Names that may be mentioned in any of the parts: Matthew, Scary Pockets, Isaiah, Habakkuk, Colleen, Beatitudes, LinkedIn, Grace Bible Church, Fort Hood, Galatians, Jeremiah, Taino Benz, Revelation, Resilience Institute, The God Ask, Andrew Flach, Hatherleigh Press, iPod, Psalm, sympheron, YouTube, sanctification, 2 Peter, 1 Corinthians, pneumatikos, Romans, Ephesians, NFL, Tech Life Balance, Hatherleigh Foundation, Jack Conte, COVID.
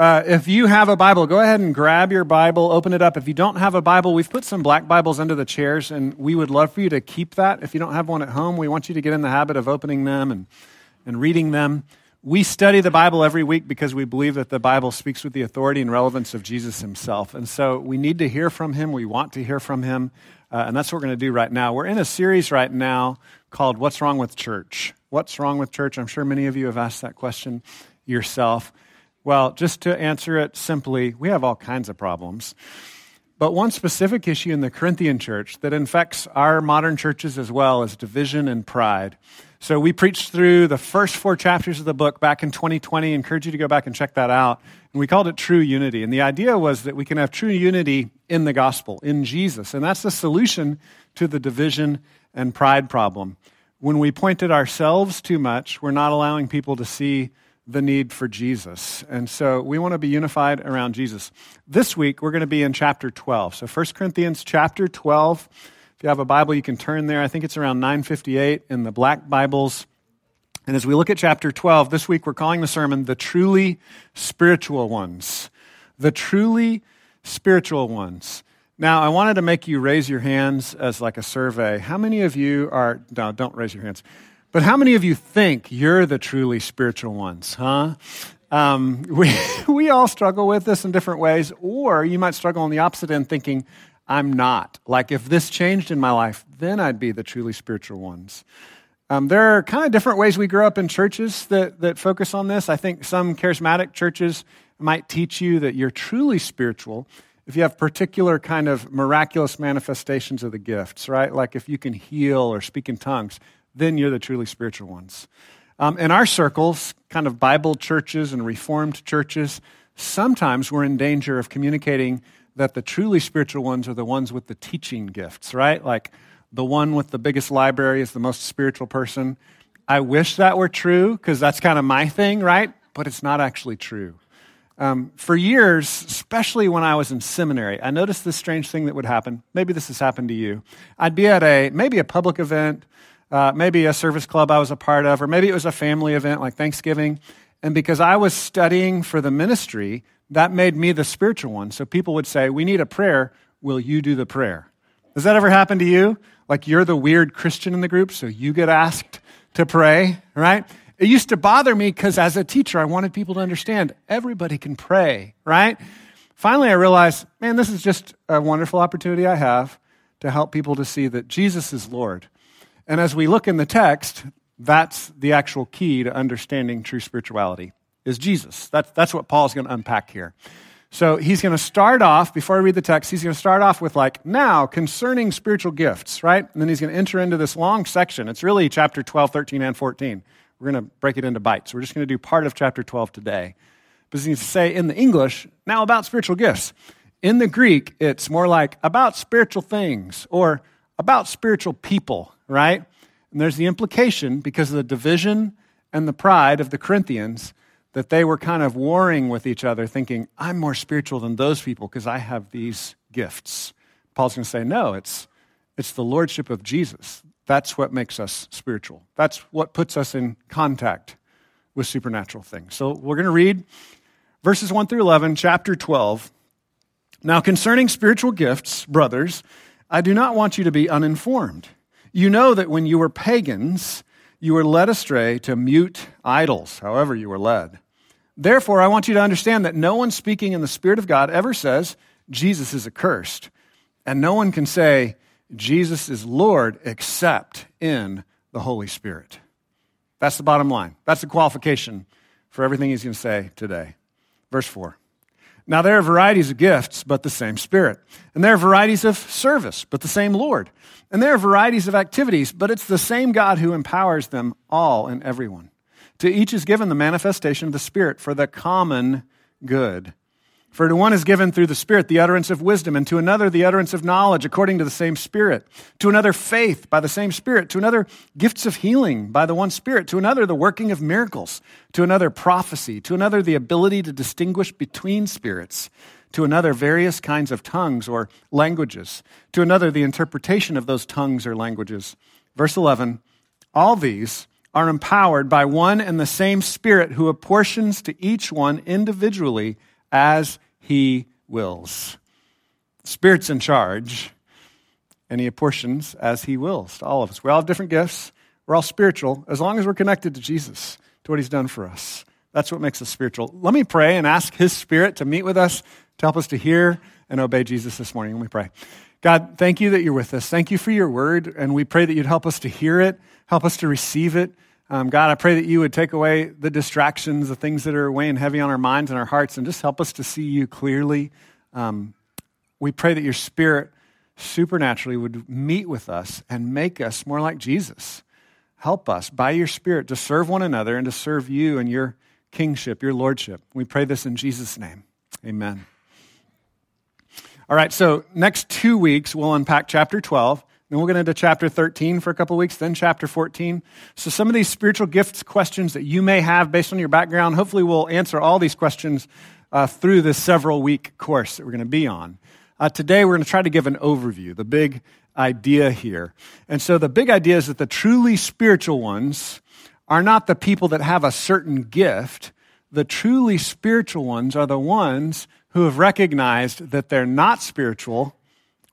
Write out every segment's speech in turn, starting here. If you have a Bible, go ahead and grab your Bible, open it up. If you don't have a Bible, we've put some black Bibles under the chairs, and we would love for you to keep that. If you don't have one at home, we want you to get in the habit of opening them and reading them. We study the Bible every week because we believe that the Bible speaks with the authority and relevance of Jesus himself. And so we need to hear from him. We want to hear from him. And that's what we're going to do right now. We're in a series right now called What's Wrong with Church? What's wrong with church? I'm sure many of you have asked that question yourself. Well, just to answer it simply, we have all kinds of problems. But one specific issue in the Corinthian church that infects our modern churches as well is division and pride. So we preached through the first 4 chapters of the book back in 2020. I encourage you to go back and check that out. And we called it True Unity. And the idea was that we can have true unity in the gospel, in Jesus. And that's the solution to the division and pride problem. When we point at ourselves too much, we're not allowing people to see the need for Jesus. And so we want to be unified around Jesus. This week, we're going to be in chapter 12. So 1 Corinthians chapter 12. If you have a Bible, you can turn there. I think it's around 958 in the black Bibles. And as we look at chapter 12, this week we're calling the sermon, The Truly Spiritual Ones. The Truly Spiritual Ones. Now, I wanted to make you raise your hands as like a survey. How many of you are, no, don't raise your hands. But how many of you think you're the truly spiritual ones, huh? We all struggle with this in different ways, or you might struggle on the opposite end thinking, I'm not. Like if this changed in my life, then I'd be the truly spiritual ones. There are kind of different ways we grow up in churches that focus on this. I think some charismatic churches might teach you that you're truly spiritual if you have particular kind of miraculous manifestations of the gifts, right? Like if you can heal or speak in tongues, then you're the truly spiritual ones. In our circles, kind of Bible churches and Reformed churches, sometimes we're in danger of communicating that the truly spiritual ones are the ones with the teaching gifts, right? Like the one with the biggest library is the most spiritual person. I wish that were true because that's kind of my thing, right? But it's not actually true. For years, especially when I was in seminary, I noticed this strange thing that would happen. Maybe this has happened to you. I'd be at maybe a public event, maybe a service club I was a part of, or maybe it was a family event like Thanksgiving. And because I was studying for the ministry, that made me the spiritual one. So people would say, we need a prayer. Will you do the prayer? Does that ever happen to you? Like you're the weird Christian in the group, so you get asked to pray, right? It used to bother me because as a teacher, I wanted people to understand everybody can pray, right? Finally, I realized, man, this is just a wonderful opportunity I have to help people to see that Jesus is Lord. And as we look in the text, that's the actual key to understanding true spirituality is Jesus. That's what Paul's going to unpack here. So he's going to start off, before I read the text, he's going to start off with like, now concerning spiritual gifts, right? And then he's going to enter into this long section. It's really chapter 12, 13, and 14. We're going to break it into bites. We're just going to do part of chapter 12 today. But he's going to say in the English, now about spiritual gifts. In the Greek, it's more like about spiritual things or about spiritual people, right? And there's the implication because of the division and the pride of the Corinthians that they were kind of warring with each other thinking, I'm more spiritual than those people because I have these gifts. Paul's going to say, no, it's the lordship of Jesus. That's what makes us spiritual. That's what puts us in contact with supernatural things. So we're going to read verses 1 through 11, chapter 12. Now concerning spiritual gifts, brothers, I do not want you to be uninformed. You know that when you were pagans, you were led astray to mute idols, however you were led. Therefore, I want you to understand that no one speaking in the Spirit of God ever says, Jesus is accursed. And no one can say, Jesus is Lord, except in the Holy Spirit. That's the bottom line. That's the qualification for everything he's going to say today. Verse 4. Now there are varieties of gifts, but the same Spirit. And there are varieties of service, but the same Lord. And there are varieties of activities, but it's the same God who empowers them all and everyone. To each is given the manifestation of the Spirit for the common good. For to one is given through the Spirit the utterance of wisdom, and to another the utterance of knowledge according to the same Spirit. To another faith by the same Spirit. To another gifts of healing by the one Spirit. To another the working of miracles. To another prophecy. To another the ability to distinguish between spirits. To another various kinds of tongues or languages. To another the interpretation of those tongues or languages. Verse 11, all these are empowered by one and the same Spirit who apportions to each one individually as he wills. The Spirit's in charge, and he apportions as he wills to all of us. We all have different gifts. We're all spiritual as long as we're connected to Jesus, to what he's done for us. That's what makes us spiritual. Let me pray and ask his Spirit to meet with us, to help us to hear and obey Jesus this morning. Let me pray. God, thank you that you're with us. Thank you for your word, and we pray that you'd help us to hear it, help us to receive it. God, I pray that you would take away the distractions, the things that are weighing heavy on our minds and our hearts, and just help us to see you clearly. We pray that your Spirit supernaturally would meet with us and make us more like Jesus. Help us by your Spirit to serve one another and to serve you and your kingship, your lordship. We pray this in Jesus' name. Amen. All right, so next 2 weeks, we'll unpack chapter 12. Then we'll get into chapter 13 for a couple of weeks, then chapter 14. So some of these spiritual gifts questions that you may have based on your background, hopefully we'll answer all these questions through this several-week course that we're going to be on. Today, we're going to try to give an overview, the big idea here. And so the big idea is that the truly spiritual ones are not the people that have a certain gift. The truly spiritual ones are the ones who have recognized that they're not spiritual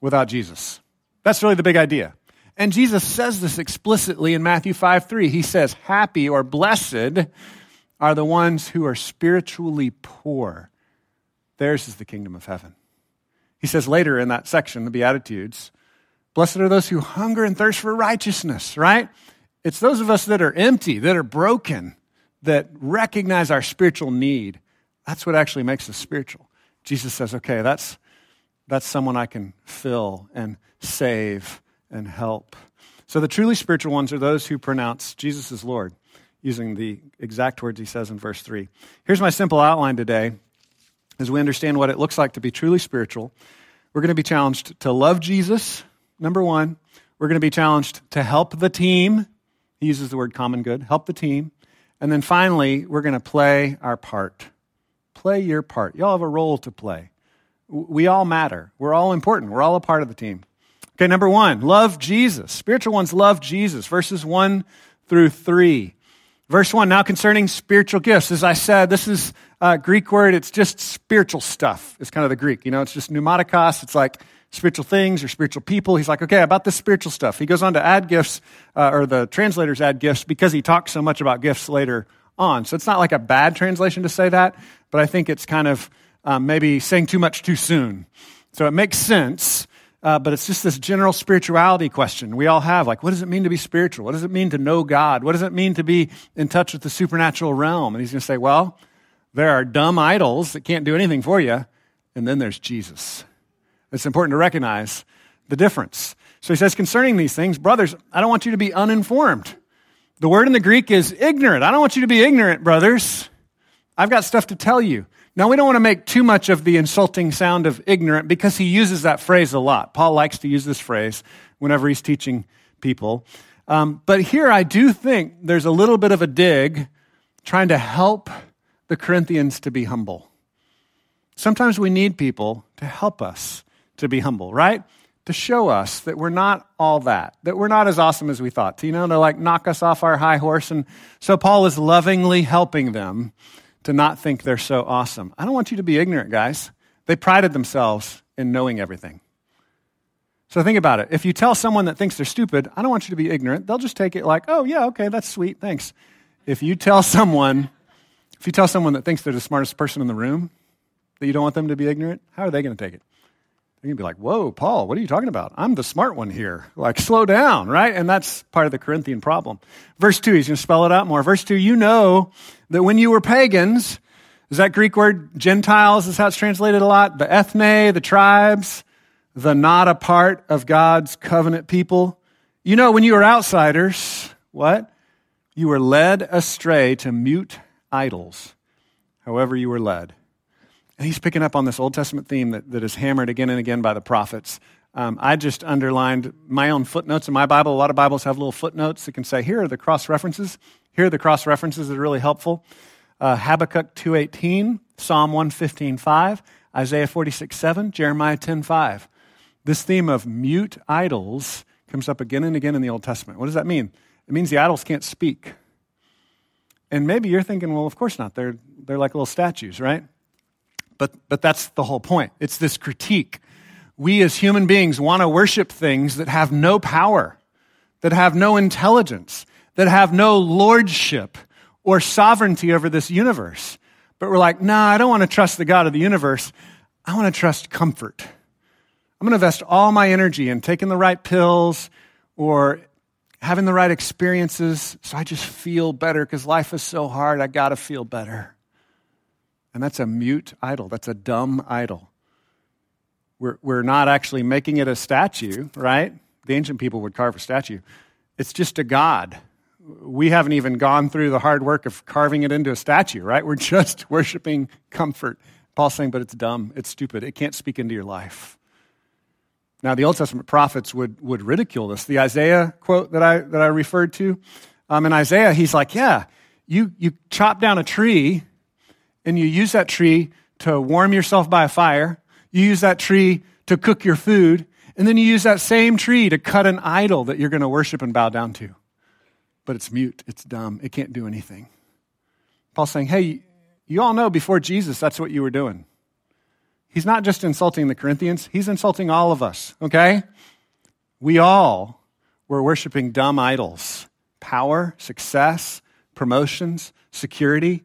without Jesus. That's really the big idea. And Jesus says this explicitly in Matthew 5:3. He says, happy or blessed are the ones who are spiritually poor. Theirs is the kingdom of heaven. He says later in that section, the Beatitudes, blessed are those who hunger and thirst for righteousness, right? It's those of us that are empty, that are broken, that recognize our spiritual need. That's what actually makes us spiritual. Jesus says, okay, that's someone I can fill and save and help. So the truly spiritual ones are those who pronounce Jesus is Lord, using the exact words he says in verse 3. Here's my simple outline today. As we understand what it looks like to be truly spiritual, we're going to be challenged to love Jesus, number one. We're going to be challenged to help the team. He uses the word common good, help the team. And then finally, we're going to play our part. Play your part. Y'all have a role to play. We all matter. We're all important. We're all a part of the team. Okay, number one, love Jesus. Spiritual ones love Jesus. Verses 1-3. Verse 1, now concerning spiritual gifts. As I said, this is a Greek word. It's just spiritual stuff. It's kind of the Greek. You know, it's just pneumatikos. It's like spiritual things or spiritual people. He's like, okay, about this spiritual stuff. He goes on to add gifts, or the translators add gifts because he talks so much about gifts later on. So it's not like a bad translation to say that, but I think it's kind of maybe saying too much too soon. So it makes sense, but it's just this general spirituality question we all have. Like, what does it mean to be spiritual? What does it mean to know God? What does it mean to be in touch with the supernatural realm? And he's going to say, well, there are dumb idols that can't do anything for you, and then there's Jesus. It's important to recognize the difference. So he says, concerning these things, brothers, I don't want you to be uninformed. The word in the Greek is ignorant. I don't want you to be ignorant, brothers. I've got stuff to tell you. Now, we don't want to make too much of the insulting sound of ignorant because he uses that phrase a lot. Paul likes to use this phrase whenever he's teaching people. But here I do think there's a little bit of a dig trying to help the Corinthians to be humble. Sometimes we need people to help us to be humble, right? To show us that we're not all that we're not as awesome as we thought. You know, to like knock us off our high horse. And so Paul is lovingly helping them to not think they're so awesome. I don't want you to be ignorant, guys. They prided themselves in knowing everything. So think about it. If you tell someone that thinks they're stupid, I don't want you to be ignorant, they'll just take it like, oh yeah, okay, that's sweet, thanks. If you tell someone that thinks they're the smartest person in the room, that you don't want them to be ignorant, how are they going to take it? They're going to be like, whoa, Paul, what are you talking about? I'm the smart one here. Like, slow down, right? And that's part of the Corinthian problem. Verse 2, he's going to spell it out more. Verse 2, you know that when you were pagans, is that Greek word Gentiles is how it's translated a lot? The ethne, the tribes, the not a part of God's covenant people. You know, when you were outsiders, what? You were led astray to mute idols, however you were led. And he's picking up on this Old Testament theme that is hammered again and again by the prophets. I just underlined my own footnotes in my Bible. A lot of Bibles have little footnotes that can say, here are the cross-references. Here are the cross-references that are really helpful. Habakkuk 2:18, Psalm 115:5, Isaiah 46:7, Jeremiah 10:5. This theme of mute idols comes up again and again in the Old Testament. What does that mean? It means the idols can't speak. And maybe you're thinking, well, of course not. They're like little statues, right? But that's the whole point. It's this critique. We as human beings want to worship things that have no power, that have no intelligence, that have no lordship or sovereignty over this universe. But we're like, nah, I don't want to trust the God of the universe. I want to trust comfort. I'm going to invest all my energy in taking the right pills or having the right experiences so I just feel better because life is so hard, I got to feel better. And that's a mute idol. That's a dumb idol. We're not actually making it a statue, right? The ancient people would carve a statue. It's just a god. We haven't even gone through the hard work of carving it into a statue, right? We're just worshiping comfort. Paul's saying, but it's dumb. It's stupid. It can't speak into your life. Now, the Old Testament prophets would ridicule this. The Isaiah quote that I referred to, in Isaiah, he's like, yeah, you chop down a tree and you use that tree to warm yourself by a fire. You use that tree to cook your food. And then you use that same tree to cut an idol that you're going to worship and bow down to. But it's mute. It's dumb. It can't do anything. Paul's saying, hey, you all know before Jesus, that's what you were doing. He's not just insulting the Corinthians. He's insulting all of us, okay? We all were worshiping dumb idols. Power, success, promotions, security,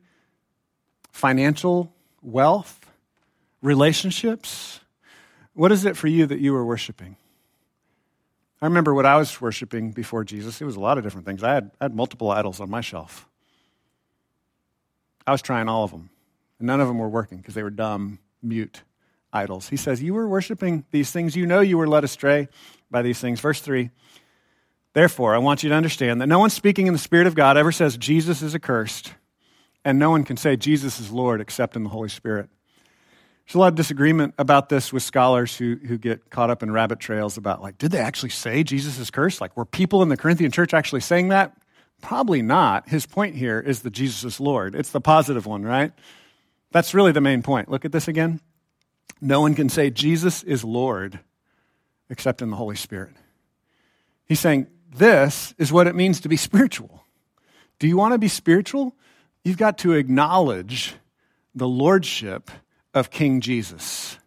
financial wealth, relationships. What is it for you that you were worshiping? I remember what I was worshiping before Jesus. It was a lot of different things. I had multiple idols on my shelf. I was trying all of them, and none of them were working because they were dumb, mute idols. He says, you were worshiping these things. You know you were led astray by these things. Verse 3, therefore, I want you to understand that no one speaking in the Spirit of God ever says Jesus is accursed, and no one can say Jesus is Lord except in the Holy Spirit. There's a lot of disagreement about this with scholars who get caught up in rabbit trails about, like, did they actually say Jesus is cursed? Like, were people in the Corinthian church actually saying that? Probably not. His point here is that Jesus is Lord. It's the positive one, right? That's really the main point. Look at this again. No one can say Jesus is Lord except in the Holy Spirit. He's saying this is what it means to be spiritual. Do you want to be spiritual? You've got to acknowledge the lordship of King Jesus.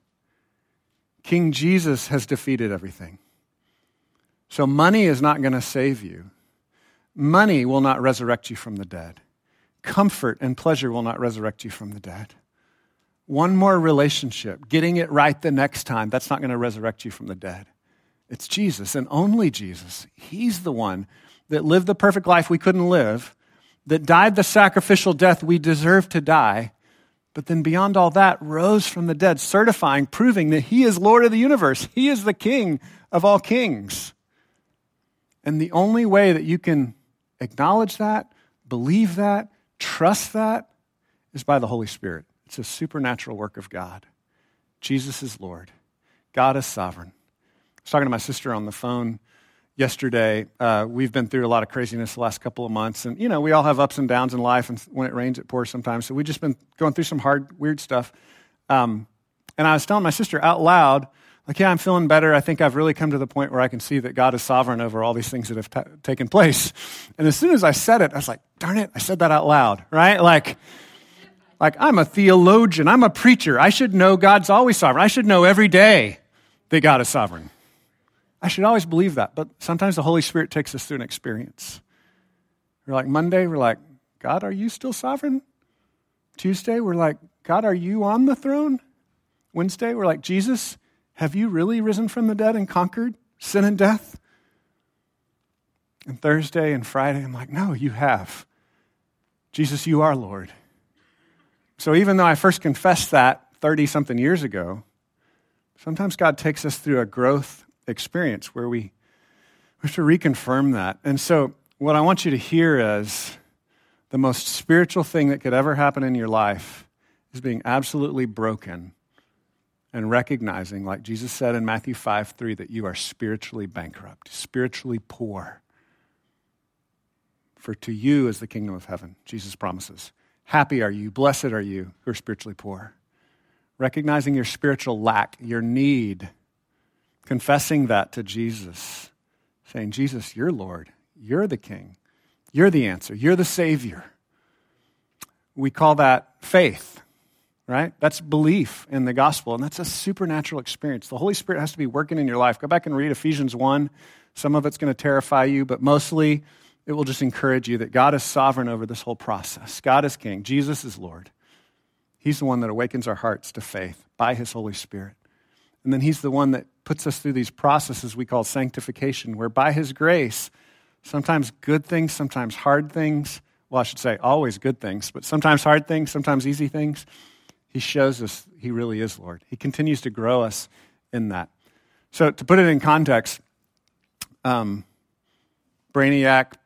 King Jesus has defeated everything. So money is not going to save you. Money will not resurrect you from the dead. Comfort and pleasure will not resurrect you from the dead. One more relationship, getting it right the next time, that's not going to resurrect you from the dead. It's Jesus and only Jesus. He's the one that lived the perfect life we couldn't live, that died the sacrificial death we deserve to die, but then beyond all that, rose from the dead, certifying, proving that he is Lord of the universe. He is the King of all kings. And the only way that you can acknowledge that, believe that, trust that, is by the Holy Spirit. It's a supernatural work of God. Jesus is Lord. God is sovereign. I was talking to my sister on the phone yesterday. We've been through a lot of craziness the last couple of months. And, you know, we all have ups and downs in life. And when it rains, it pours sometimes. So we've just been going through some hard, weird stuff. And I was telling my sister out loud, like, yeah, I'm feeling better. I think I've really come to the point where I can see that God is sovereign over all these things that have taken place. And as soon as I said it, I was like, darn it, I said that out loud, right? Like I'm a theologian. I'm a preacher. I should know God's always sovereign. I should know every day that God is sovereign. I should always believe that, but sometimes the Holy Spirit takes us through an experience. We're like, Monday, we're like, God, are you still sovereign? Tuesday, we're like, God, are you on the throne? Wednesday, we're like, Jesus, have you really risen from the dead and conquered sin and death? And Thursday and Friday, I'm like, no, you have. Jesus, you are Lord. So even though I first confessed that 30-something years ago, sometimes God takes us through a growth experience where we have to reconfirm that. And so what I want you to hear is the most spiritual thing that could ever happen in your life is being absolutely broken and recognizing, like Jesus said in Matthew 5:3, that you are spiritually bankrupt, spiritually poor. For to you is the kingdom of heaven, Jesus promises. Happy are you, blessed are you who are spiritually poor. Recognizing your spiritual lack, your need, confessing that to Jesus, saying, Jesus, you're Lord, you're the King, you're the answer, you're the Savior. We call that faith. right? That's belief in the gospel, and that's a supernatural experience. The Holy Spirit has to be working in your life. Go back and read Ephesians 1. Some of it's going to terrify you, but mostly it will just encourage you that God is sovereign over this whole process. God is king. Jesus is Lord. He's the one that awakens our hearts to faith by his Holy Spirit. And then he's the one that puts us through these processes we call sanctification, where by his grace, sometimes good things, sometimes hard things, well, I should say always good things, but sometimes hard things, sometimes easy things, he shows us he really is Lord. He continues to grow us in that. So to put it in context, brainiac,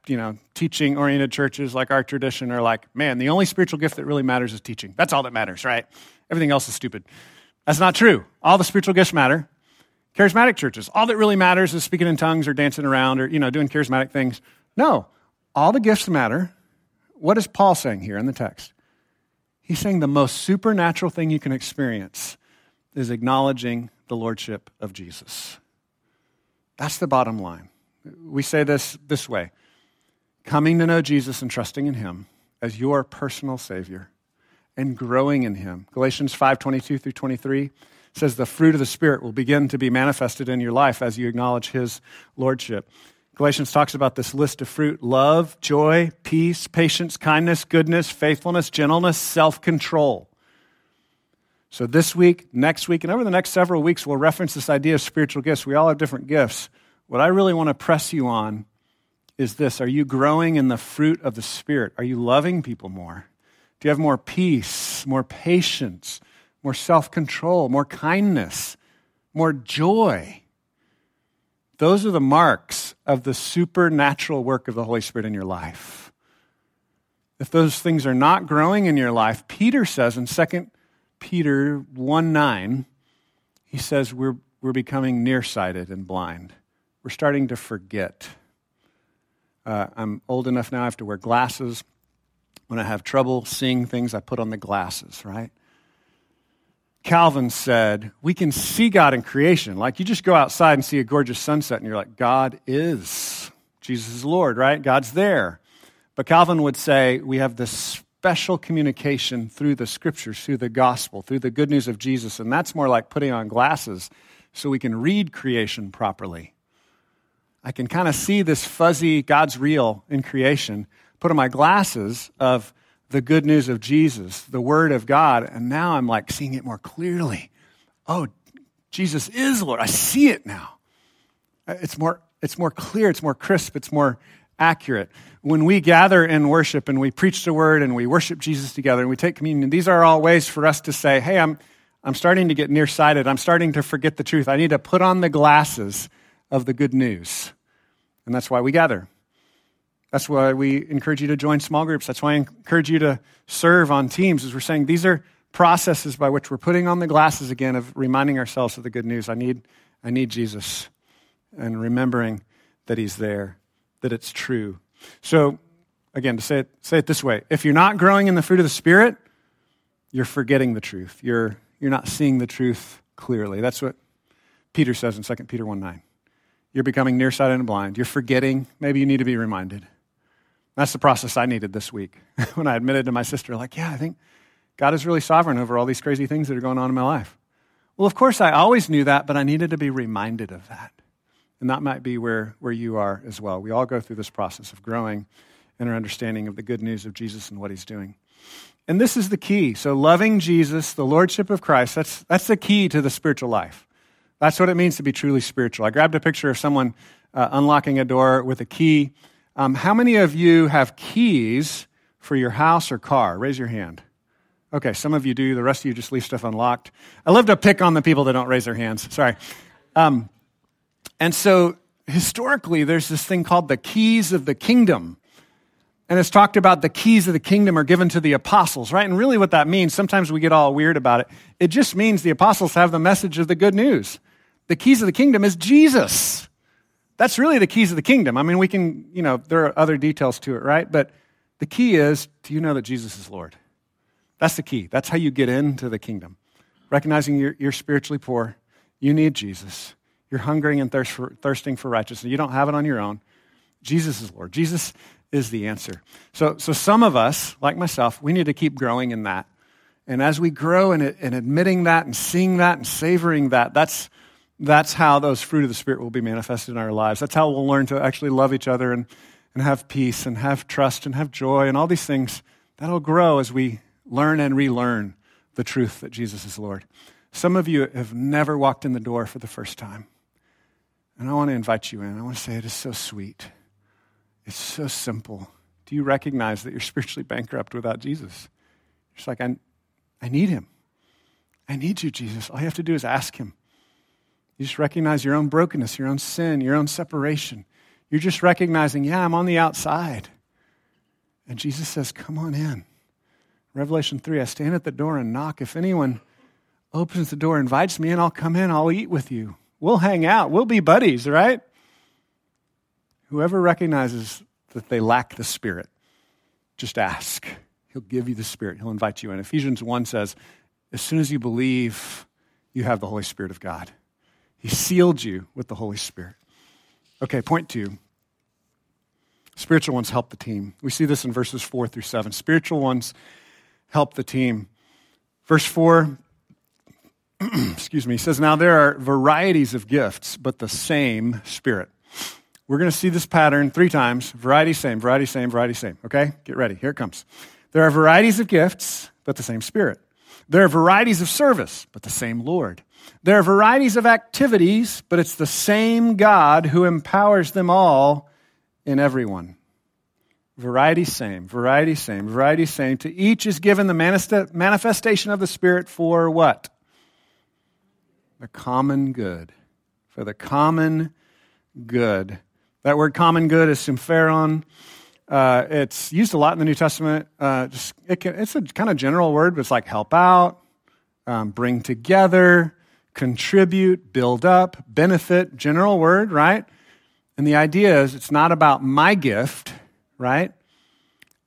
teaching-oriented churches like our tradition are like, man, the only spiritual gift that really matters is teaching. That's all that matters, right? Everything else is stupid. That's not true. All the spiritual gifts matter. Charismatic churches, all that really matters is speaking in tongues or dancing around or, doing charismatic things. No, all the gifts matter. What is Paul saying here in the text? He's saying the most supernatural thing you can experience is acknowledging the lordship of Jesus. That's the bottom line. We say this way: coming to know Jesus and trusting in him as your personal Savior and growing in him. Galatians 5:22 through 23 says the fruit of the Spirit will begin to be manifested in your life as you acknowledge his lordship. Galatians talks about this list of fruit: love, joy, peace, patience, kindness, goodness, faithfulness, gentleness, self-control. So this week, next week, and over the next several weeks, we'll reference this idea of spiritual gifts. We all have different gifts. What I really want to press you on is this: are you growing in the fruit of the Spirit? Are you loving people more? Do you have more peace, more patience, more self-control, more kindness, more joy? Those are the marks of the supernatural work of the Holy Spirit in your life. If those things are not growing in your life, Peter says in 2 Peter 1:9, he says we're becoming nearsighted and blind. We're starting to forget. I'm old enough now I have to wear glasses. When I have trouble seeing things, I put on the glasses, right? Calvin said, we can see God in creation. Like, you just go outside and see a gorgeous sunset and you're like, God is. Jesus is Lord, right? God's there. But Calvin would say we have this special communication through the scriptures, through the gospel, through the good news of Jesus, and that's more like putting on glasses so we can read creation properly. I can kind of see this fuzzy God's real in creation, put on my glasses of the good news of Jesus, the word of God, and now I'm like seeing it more clearly. Oh, Jesus is Lord. I see it now. It's more clear, it's more crisp, it's more accurate. When we gather in worship and we preach the word and we worship Jesus together and we take communion, these are all ways for us to say, hey, I'm starting to get nearsighted. I'm starting to forget the truth. I need to put on the glasses of the good news. And that's why we gather. That's why we encourage you to join small groups. That's why I encourage you to serve on teams, as we're saying these are processes by which we're putting on the glasses again of reminding ourselves of the good news. I need Jesus, and remembering that he's there, that it's true. So again, to say it this way: if you're not growing in the fruit of the Spirit, you're forgetting the truth. You're not seeing the truth clearly. That's what Peter says in 2 Peter 1:9. You're becoming nearsighted and blind. You're forgetting. Maybe you need to be reminded. That's the process I needed this week when I admitted to my sister, like, yeah, I think God is really sovereign over all these crazy things that are going on in my life. Well, of course, I always knew that, but I needed to be reminded of that. And that might be where you are as well. We all go through this process of growing in our understanding of the good news of Jesus and what he's doing. And this is the key. So loving Jesus, the lordship of Christ, that's the key to the spiritual life. That's what it means to be truly spiritual. I grabbed a picture of someone unlocking a door with a key. How many of you have keys for your house or car? Raise your hand. Okay, some of you do. The rest of you just leave stuff unlocked. I love to pick on the people that don't raise their hands. Sorry. And so historically, there's this thing called the keys of the kingdom. And it's talked about the keys of the kingdom are given to the apostles, right? And really what that means, sometimes we get all weird about it. It just means the apostles have the message of the good news. The keys of the kingdom is Jesus. That's really the keys of the kingdom. I mean, we can, there are other details to it, right? But the key is, do you know that Jesus is Lord? That's the key. That's how you get into the kingdom. Recognizing you're spiritually poor. You need Jesus. You're hungering and thirsting for righteousness. You don't have it on your own. Jesus is Lord. Jesus is the answer. So some of us, like myself, we need to keep growing in that. And as we grow in admitting that and seeing that and savoring that, that's how those fruit of the Spirit will be manifested in our lives. That's how we'll learn to actually love each other and have peace and have trust and have joy and all these things. That'll grow as we learn and relearn the truth that Jesus is Lord. Some of you have never walked in the door for the first time. And I want to invite you in. I want to say it is so sweet. It's so simple. Do you recognize that you're spiritually bankrupt without Jesus? It's like, I need him. I need you, Jesus. All you have to do is ask him. You just recognize your own brokenness, your own sin, your own separation. You're just recognizing, yeah, I'm on the outside. And Jesus says, come on in. Revelation 3, I stand at the door and knock. If anyone opens the door, invites me in, I'll come in, I'll eat with you. We'll hang out. We'll be buddies, right? Whoever recognizes that they lack the Spirit, just ask. He'll give you the Spirit. He'll invite you in. Ephesians 1 says, as soon as you believe, you have the Holy Spirit of God. He sealed you with the Holy Spirit. Okay, point 2. Spiritual ones help the team. We see this in verses 4-7. Spiritual ones help the team. Verse 4, he says, now there are varieties of gifts, but the same Spirit. We're going to see this pattern 3 times. Variety, same, variety, same, variety, same. Okay, get ready. Here it comes. There are varieties of gifts, but the same Spirit. There are varieties of service, but the same Lord. There are varieties of activities, but it's the same God who empowers them all in everyone. Variety same, variety same, variety same. To each is given the manifestation of the Spirit for what? The common good. For the common good. That word common good is sympheron. It's used a lot in the New Testament. It's a kind of general word, but it's like help out, bring together, contribute, build up, benefit, general word, right? And the idea is it's not about my gift, right?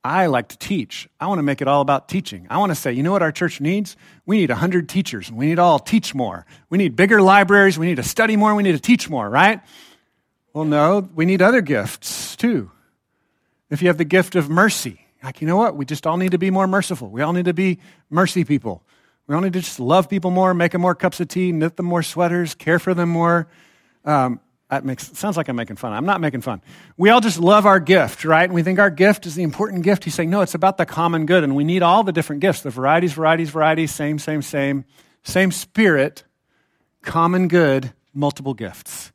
I like to teach. I want to make it all about teaching. I want to say, you know what our church needs? We need 100 teachers, and we need all teach more. We need bigger libraries. We need to study more. We need to teach more, right? Well, no, we need other gifts too. If you have the gift of mercy, like, you know what? We just all need to be more merciful. We all need to be mercy people. We all need to just love people more, make them more cups of tea, knit them more sweaters, care for them more. Sounds like I'm making fun. I'm not making fun. We all just love our gift, right? And we think our gift is the important gift. He's saying, no, it's about the common good, and we need all the different gifts, the varieties, varieties, varieties, same, same, same, same Spirit, common good, multiple gifts.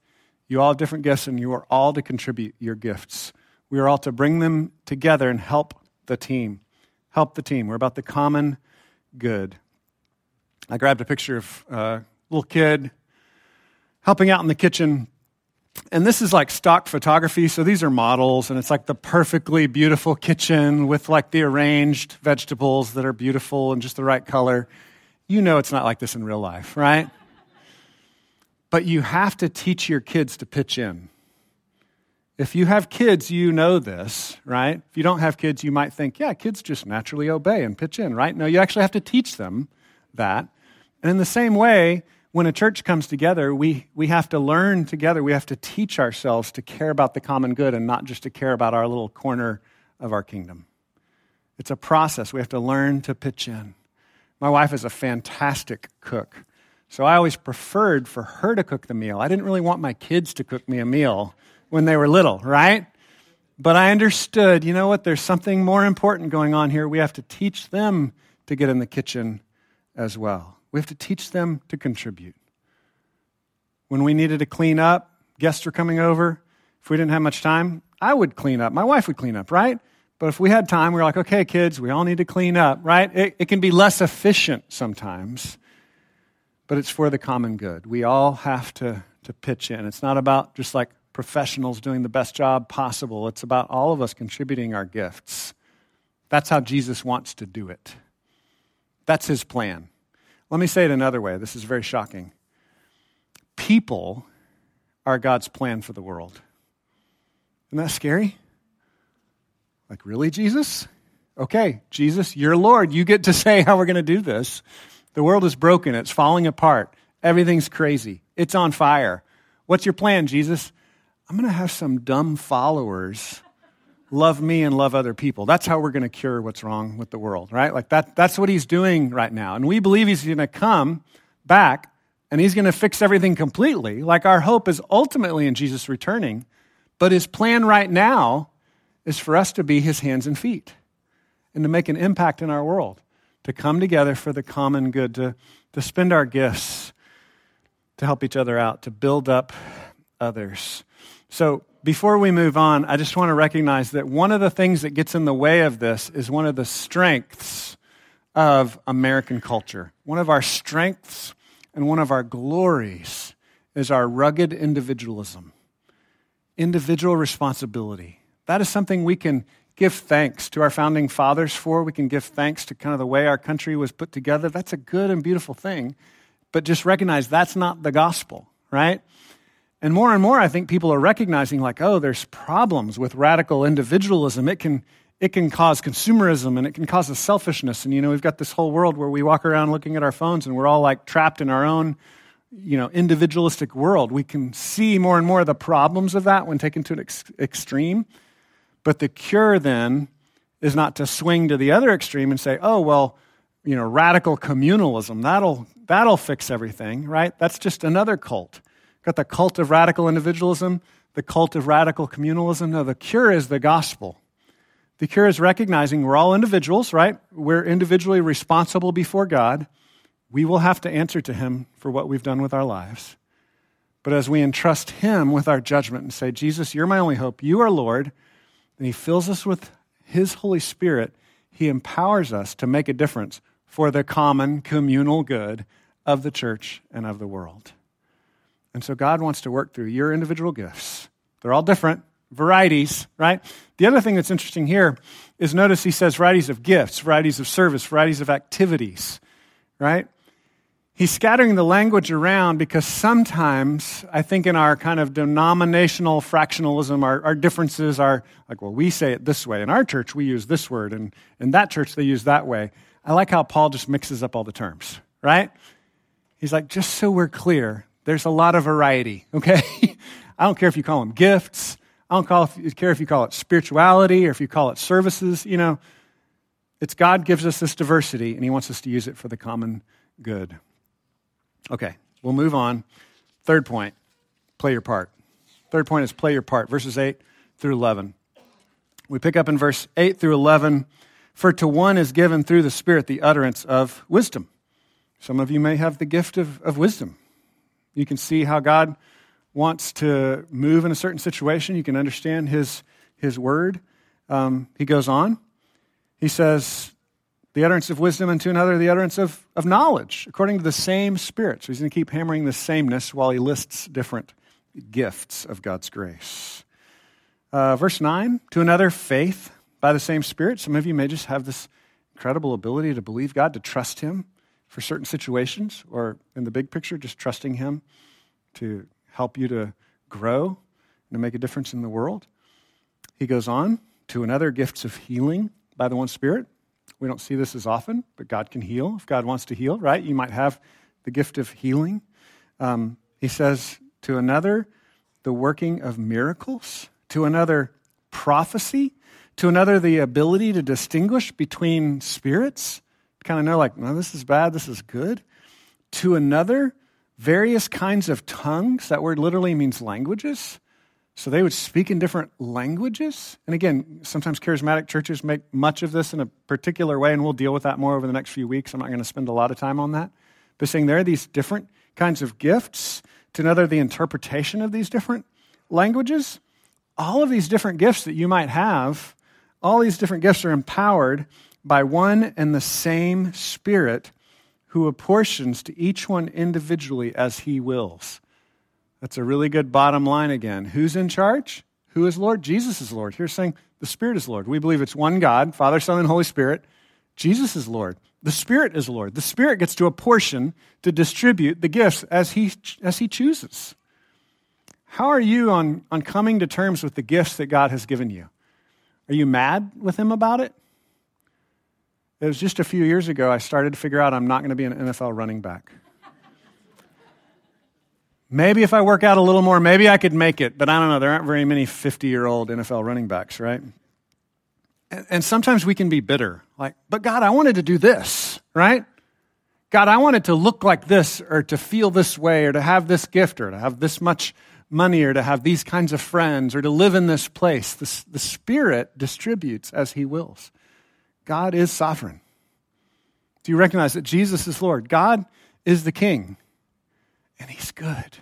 You all have different gifts, and you are all to contribute your gifts. We are all to bring them together and help the team. Help the team. We're about the common good. I grabbed a picture of a little kid helping out in the kitchen. And this is like stock photography. So these are models, and it's like the perfectly beautiful kitchen with like the arranged vegetables that are beautiful and just the right color. You know it's not like this in real life, right? But you have to teach your kids to pitch in. If you have kids, you know this, right? If you don't have kids, you might think, yeah, kids just naturally obey and pitch in, right? No, you actually have to teach them that. And in the same way, when a church comes together, we have to learn together. We have to teach ourselves to care about the common good and not just to care about our little corner of our kingdom. It's a process. We have to learn to pitch in. My wife is a fantastic cook, so I always preferred for her to cook the meal. I didn't really want my kids to cook me a meal when they were little, right? But I understood, you know what, there's something more important going on here. We have to teach them to get in the kitchen as well. We have to teach them to contribute. When we needed to clean up, guests were coming over. If we didn't have much time, I would clean up. My wife would clean up, right? But if we had time, we were like, okay, kids, we all need to clean up, right? It can be less efficient sometimes, but it's for the common good. We all have to pitch in. It's not about just like professionals doing the best job possible. It's about all of us contributing our gifts. That's how Jesus wants to do it. That's his plan. Let me say it another way. This is very shocking. People are God's plan for the world. Isn't that scary? Like, really, Jesus? Okay, Jesus, you're Lord. You get to say how we're going to do this. The world is broken. It's falling apart. Everything's crazy. It's on fire. What's your plan, Jesus? I'm going to have some dumb followers love me and love other people. That's how we're going to cure what's wrong with the world, right? Like that's what he's doing right now. And we believe he's going to come back and he's going to fix everything completely. Like our hope is ultimately in Jesus returning, but his plan right now is for us to be his hands and feet and to make an impact in our world, to come together for the common good, to spend our gifts, to help each other out, to build up others. So before we move on, I just want to recognize that one of the things that gets in the way of this is one of the strengths of American culture. One of our strengths and one of our glories is our rugged individualism, individual responsibility. That is something we can give thanks to our founding fathers for. We can give thanks to kind of the way our country was put together. That's a good and beautiful thing, but just recognize that's not the gospel, right? And more, I think people are recognizing like, oh, there's problems with radical individualism. It can cause consumerism and it can cause a selfishness. And, you know, we've got this whole world where we walk around looking at our phones and we're all like trapped in our own, you know, individualistic world. We can see more and more of the problems of that when taken to an extreme. But the cure then is not to swing to the other extreme and say, oh, well, you know, radical communalism, that'll fix everything, right? That's just another cult. Got the cult of radical individualism, the cult of radical communalism. No, the cure is the gospel. The cure is recognizing we're all individuals, right? We're individually responsible before God. We will have to answer to him for what we've done with our lives. But as we entrust him with our judgment and say, Jesus, you're my only hope. You are Lord. And he fills us with his Holy Spirit. He empowers us to make a difference for the common communal good of the church and of the world. And so God wants to work through your individual gifts. They're all different varieties, right? The other thing that's interesting here is notice he says varieties of gifts, varieties of service, varieties of activities, right? He's scattering the language around because sometimes I think in our kind of denominational fractionalism, our differences are like, well, we say it this way. In our church, we use this word, and in that church, they use that way. I like how Paul just mixes up all the terms, right? He's like, just so we're clear, there's a lot of variety, okay? I don't care if you call them gifts. I don't care if you call it spirituality or if you call it services, you know. It's God gives us this diversity, and he wants us to use it for the common good. Okay, we'll move on. Third point, play your part. Third point is play your part, verses 8 through 11. We pick up in verse 8 through 11, for to one is given through the Spirit the utterance of wisdom. Some of you may have the gift of wisdom. You can see how God wants to move in a certain situation. You can understand his word. He goes on. He says, the utterance of wisdom, and to another, the utterance of knowledge, according to the same Spirit. So he's going to keep hammering the sameness while he lists different gifts of God's grace. Verse 9, to another, faith by the same Spirit. Some of you may just have this incredible ability to believe God, to trust him for certain situations, or in the big picture, just trusting him to help you to grow and to make a difference in the world. He goes on, to another, gifts of healing by the one Spirit. We don't see this as often, but God can heal if God wants to heal, right? You might have the gift of healing. He says, to another, the working of miracles. To another, prophecy. To another, the ability to distinguish between spirits. Kind of know like, no, this is bad, this is good. To another, various kinds of tongues. That word literally means languages. So they would speak in different languages. And again, sometimes charismatic churches make much of this in a particular way, and we'll deal with that more over the next few weeks. I'm not going to spend a lot of time on that. But saying there are these different kinds of gifts. To another, the interpretation of these different languages. All of these different gifts that you might have, all these different gifts are empowered by one and the same Spirit who apportions to each one individually as he wills. That's a really good bottom line again. Who's in charge? Who is Lord? Jesus is Lord. Here's saying the Spirit is Lord. We believe it's one God, Father, Son, and Holy Spirit. Jesus is Lord. The Spirit is Lord. The Spirit gets to apportion, to distribute the gifts as he chooses. How are you on coming to terms with the gifts that God has given you? Are you mad with him about it? It was just a few years ago I started to figure out I'm not going to be an NFL running back. Maybe if I work out a little more, maybe I could make it, but I don't know. There aren't very many 50-year-old NFL running backs, right? And sometimes we can be bitter, like, but God, I wanted to do this, right? God, I wanted to look like this or to feel this way or to have this gift or to have this much money or to have these kinds of friends or to live in this place. The Spirit distributes as He wills. God is sovereign. Do you recognize that Jesus is Lord? God is the King, and He's good.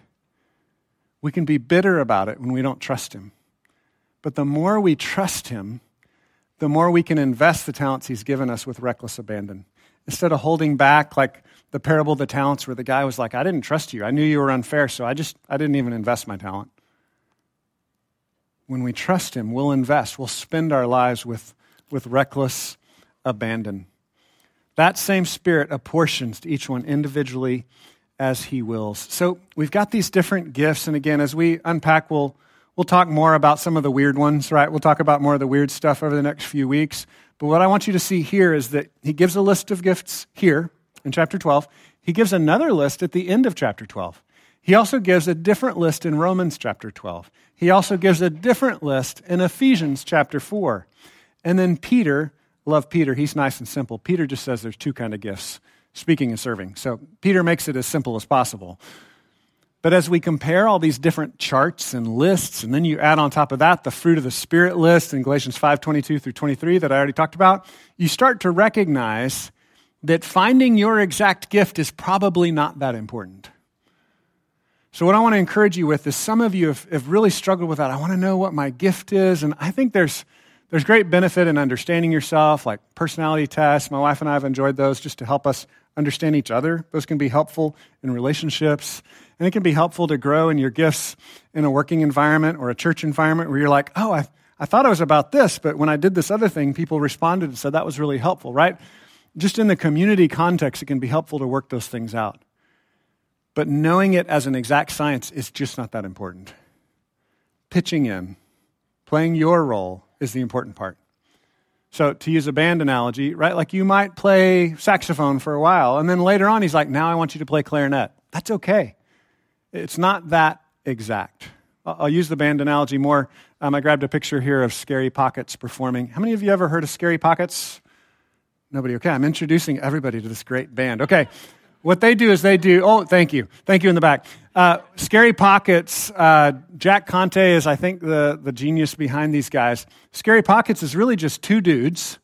We can be bitter about it when we don't trust Him. But the more we trust Him, the more we can invest the talents He's given us with reckless abandon. Instead of holding back, like the parable of the talents where the guy was like, I didn't trust you. I knew you were unfair, so I didn't even invest my talent. When we trust Him, we'll invest. We'll spend our lives with reckless abandon. That same Spirit apportions to each one individually as He wills. So we've got these different gifts. And again, as we unpack, we'll talk more about some of the weird ones, right? We'll talk about more of the weird stuff over the next few weeks. But what I want you to see here is that He gives a list of gifts here in chapter 12. He gives another list at the end of chapter 12. He also gives a different list in Romans chapter 12. He also gives a different list in Ephesians chapter 4. And then Peter, love Peter, he's nice and simple. Peter just says there's two kinds of gifts, speaking and serving. So Peter makes it as simple as possible. But as we compare all these different charts and lists, and then you add on top of that the fruit of the Spirit list in Galatians 5:22 through 23 that I already talked about, you start to recognize that finding your exact gift is probably not that important. So what I want to encourage you with is some of you have really struggled with that. I want to know what my gift is, and I think there's great benefit in understanding yourself, like personality tests. My wife and I have enjoyed those just to help us understand each other. Those can be helpful in relationships, and it can be helpful to grow in your gifts in a working environment or a church environment where you're like, oh, I thought I was about this, but when I did this other thing, people responded and said that was really helpful, right? Just in the community context, it can be helpful to work those things out. But knowing it as an exact science is just not that important. Pitching in, playing your role is the important part. So to use a band analogy, right? Like you might play saxophone for a while, and then later on he's like, now I want you to play clarinet. That's okay. It's not that exact. I'll use the band analogy more. I grabbed a picture here of Scary Pockets performing. How many of you ever heard of Scary Pockets? Nobody? Okay, I'm introducing everybody to this great band. Okay, what they do is oh, thank you in the back. Scary Pockets, Jack Conte is, I think, the genius behind these guys. Scary Pockets is really just two dudes,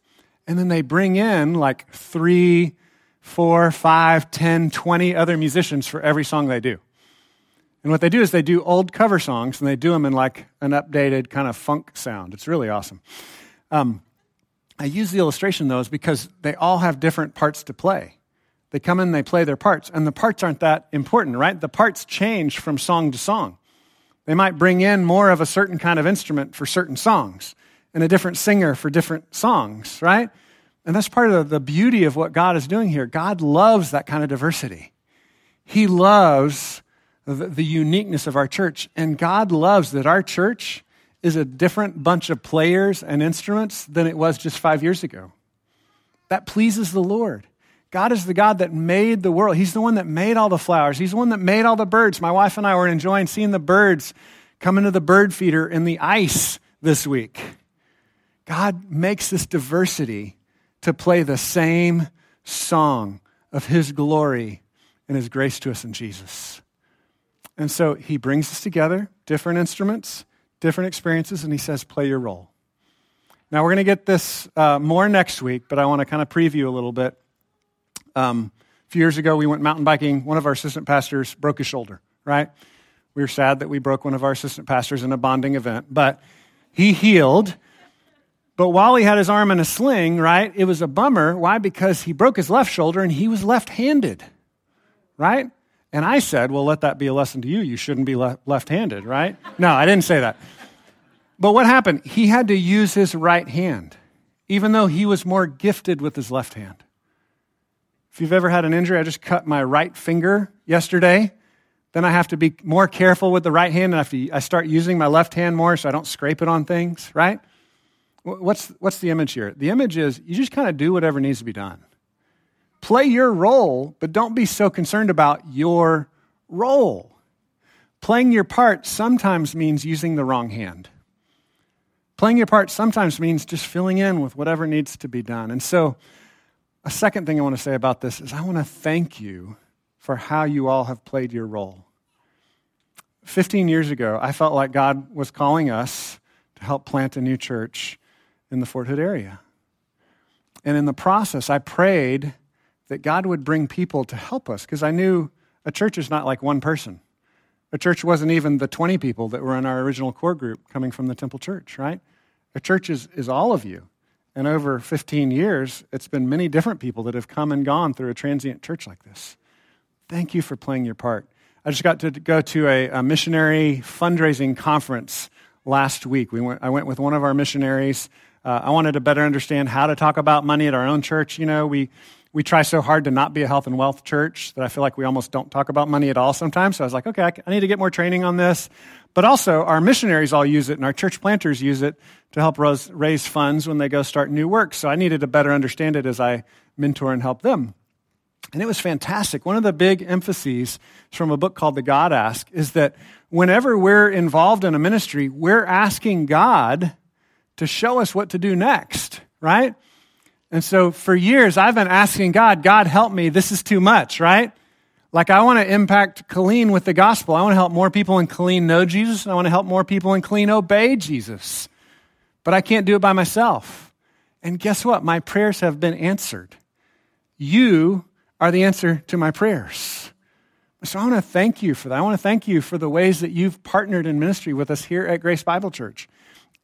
and then they bring in like 3, 4, 5, 10, 20 other musicians for every song they do. And what they do is they do old cover songs, and they do them in like an updated kind of funk sound. It's really awesome. I use the illustration, though, is because they all have different parts to play. They come in, they play their parts, and the parts aren't that important, right? The parts change from song to song. They might bring in more of a certain kind of instrument for certain songs and a different singer for different songs, right? And that's part of the beauty of what God is doing here. God loves that kind of diversity. He loves the uniqueness of our church, and God loves that our church is a different bunch of players and instruments than it was just 5 years ago. That pleases the Lord. God is the God that made the world. He's the one that made all the flowers. He's the one that made all the birds. My wife and I were enjoying seeing the birds come into the bird feeder in the ice this week. God makes this diversity to play the same song of His glory and His grace to us in Jesus. And so He brings us together, different instruments, different experiences, and He says, play your role. Now, we're going to get this more next week, but I want to kind of preview a little bit. A few years ago, we went mountain biking. One of our assistant pastors broke his shoulder, right? We were sad that we broke one of our assistant pastors in a bonding event, but he healed. But while he had his arm in a sling, right, it was a bummer. Why? Because he broke his left shoulder and he was left-handed, right? And I said, well, let that be a lesson to you. You shouldn't be left-handed, right? No, I didn't say that. But what happened? He had to use his right hand, even though he was more gifted with his left hand. If you've ever had an injury, I just cut my right finger yesterday. Then I have to be more careful with the right hand, and I start using my left hand more so I don't scrape it on things, right? What's the image here? The image is you just kind of do whatever needs to be done. Play your role, but don't be so concerned about your role. Playing your part sometimes means using the wrong hand. Playing your part sometimes means just filling in with whatever needs to be done. And so a second thing I want to say about this is I want to thank you for how you all have played your role. 15 years ago, I felt like God was calling us to help plant a new church in the Fort Hood area. And in the process, I prayed that God would bring people to help us, because I knew a church is not like one person. A church wasn't even the 20 people that were in our original core group coming from the Temple Church, right? A church is all of you. And over 15 years, it's been many different people that have come and gone through a transient church like this. Thank you for playing your part. I just got to go to a missionary fundraising conference last week. I went with one of our missionaries. I wanted to better understand how to talk about money at our own church. You know, we try so hard to not be a health and wealth church that I feel like we almost don't talk about money at all sometimes. So I was like, okay, I need to get more training on this. But also our missionaries all use it and our church planters use it to help raise funds when they go start new work. So I needed to better understand it as I mentor and help them. And it was fantastic. One of the big emphases from a book called The God Ask is that whenever we're involved in a ministry, we're asking God to show us what to do next, right? And so for years, I've been asking God, God, help me. This is too much, right? Like I want to impact Colleen with the gospel. I want to help more people in Colleen know Jesus, and I want to help more people in Colleen obey Jesus. But I can't do it by myself. And guess what? My prayers have been answered. You are the answer to my prayers. So I want to thank you for that. I want to thank you for the ways that you've partnered in ministry with us here at Grace Bible Church.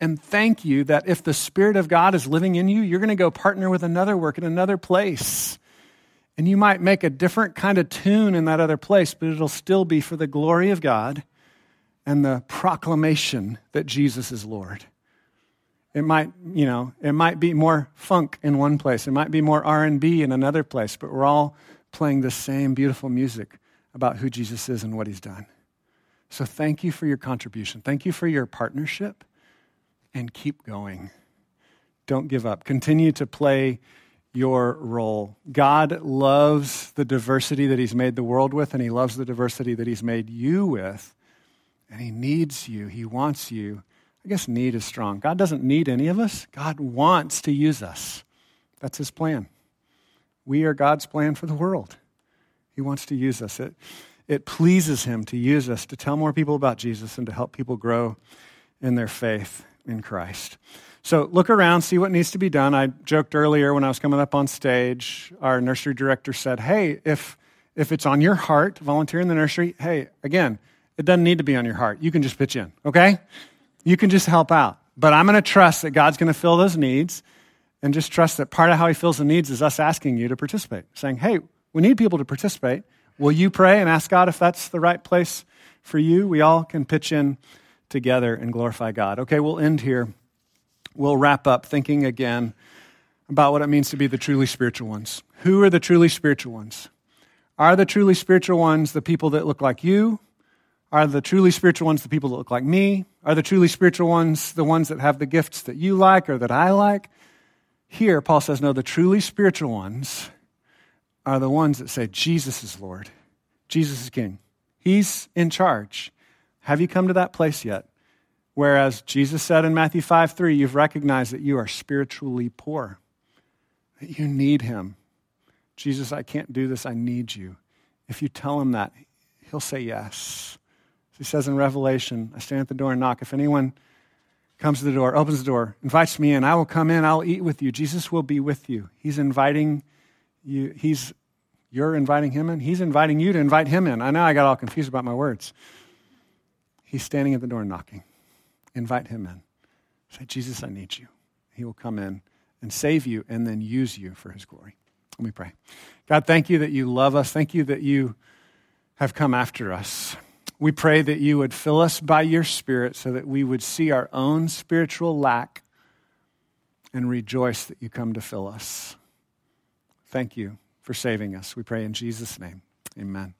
And thank you that if the Spirit of God is living in you, you're going to go partner with another work in another place. And you might make a different kind of tune in that other place, but it'll still be for the glory of God and the proclamation that Jesus is Lord. It might, you know, it might be more funk in one place. It might be more R&B in another place, but we're all playing the same beautiful music about who Jesus is and what he's done. So thank you for your contribution. Thank you for your partnership, and keep going. Don't give up. Continue to play your role. God loves the diversity that he's made the world with, and he loves the diversity that he's made you with, and he needs you. He wants you. I guess need is strong. God doesn't need any of us. God wants to use us. That's his plan. We are God's plan for the world. He wants to use us. It pleases him to use us to tell more people about Jesus and to help people grow in their faith in Christ. So look around, see what needs to be done. I joked earlier when I was coming up on stage, our nursery director said, hey, if it's on your heart, volunteer in the nursery. Hey, again, it doesn't need to be on your heart. You can just pitch in, okay? You can just help out. But I'm going to trust that God's going to fill those needs, and just trust that part of how he fills the needs is us asking you to participate, saying, hey, we need people to participate. Will you pray and ask God if that's the right place for you? We all can pitch in together and glorify God. Okay, we'll end here. We'll wrap up thinking again about what it means to be the truly spiritual ones. Who are the truly spiritual ones? Are the truly spiritual ones the people that look like you? Are the truly spiritual ones the people that look like me? Are the truly spiritual ones the ones that have the gifts that you like or that I like? Here, Paul says, no, the truly spiritual ones are the ones that say, Jesus is Lord. Jesus is King. He's in charge. Have you come to that place yet? Whereas Jesus said in Matthew 5:3, you've recognized that you are spiritually poor, that you need him. Jesus, I can't do this. I need you. If you tell him that, he'll say yes. He says in Revelation, I stand at the door and knock. If anyone comes to the door, opens the door, invites me in, I will come in, I'll eat with you. Jesus will be with you. He's inviting you. You're inviting him in. He's inviting you to invite him in. I know I got all confused about my words. He's standing at the door and knocking. Invite him in. Say, Jesus, I need you. He will come in and save you and then use you for his glory. Let me pray. God, thank you that you love us. Thank you that you have come after us. We pray that you would fill us by your Spirit so that we would see our own spiritual lack and rejoice that you come to fill us. Thank you for saving us. We pray in Jesus' name. Amen.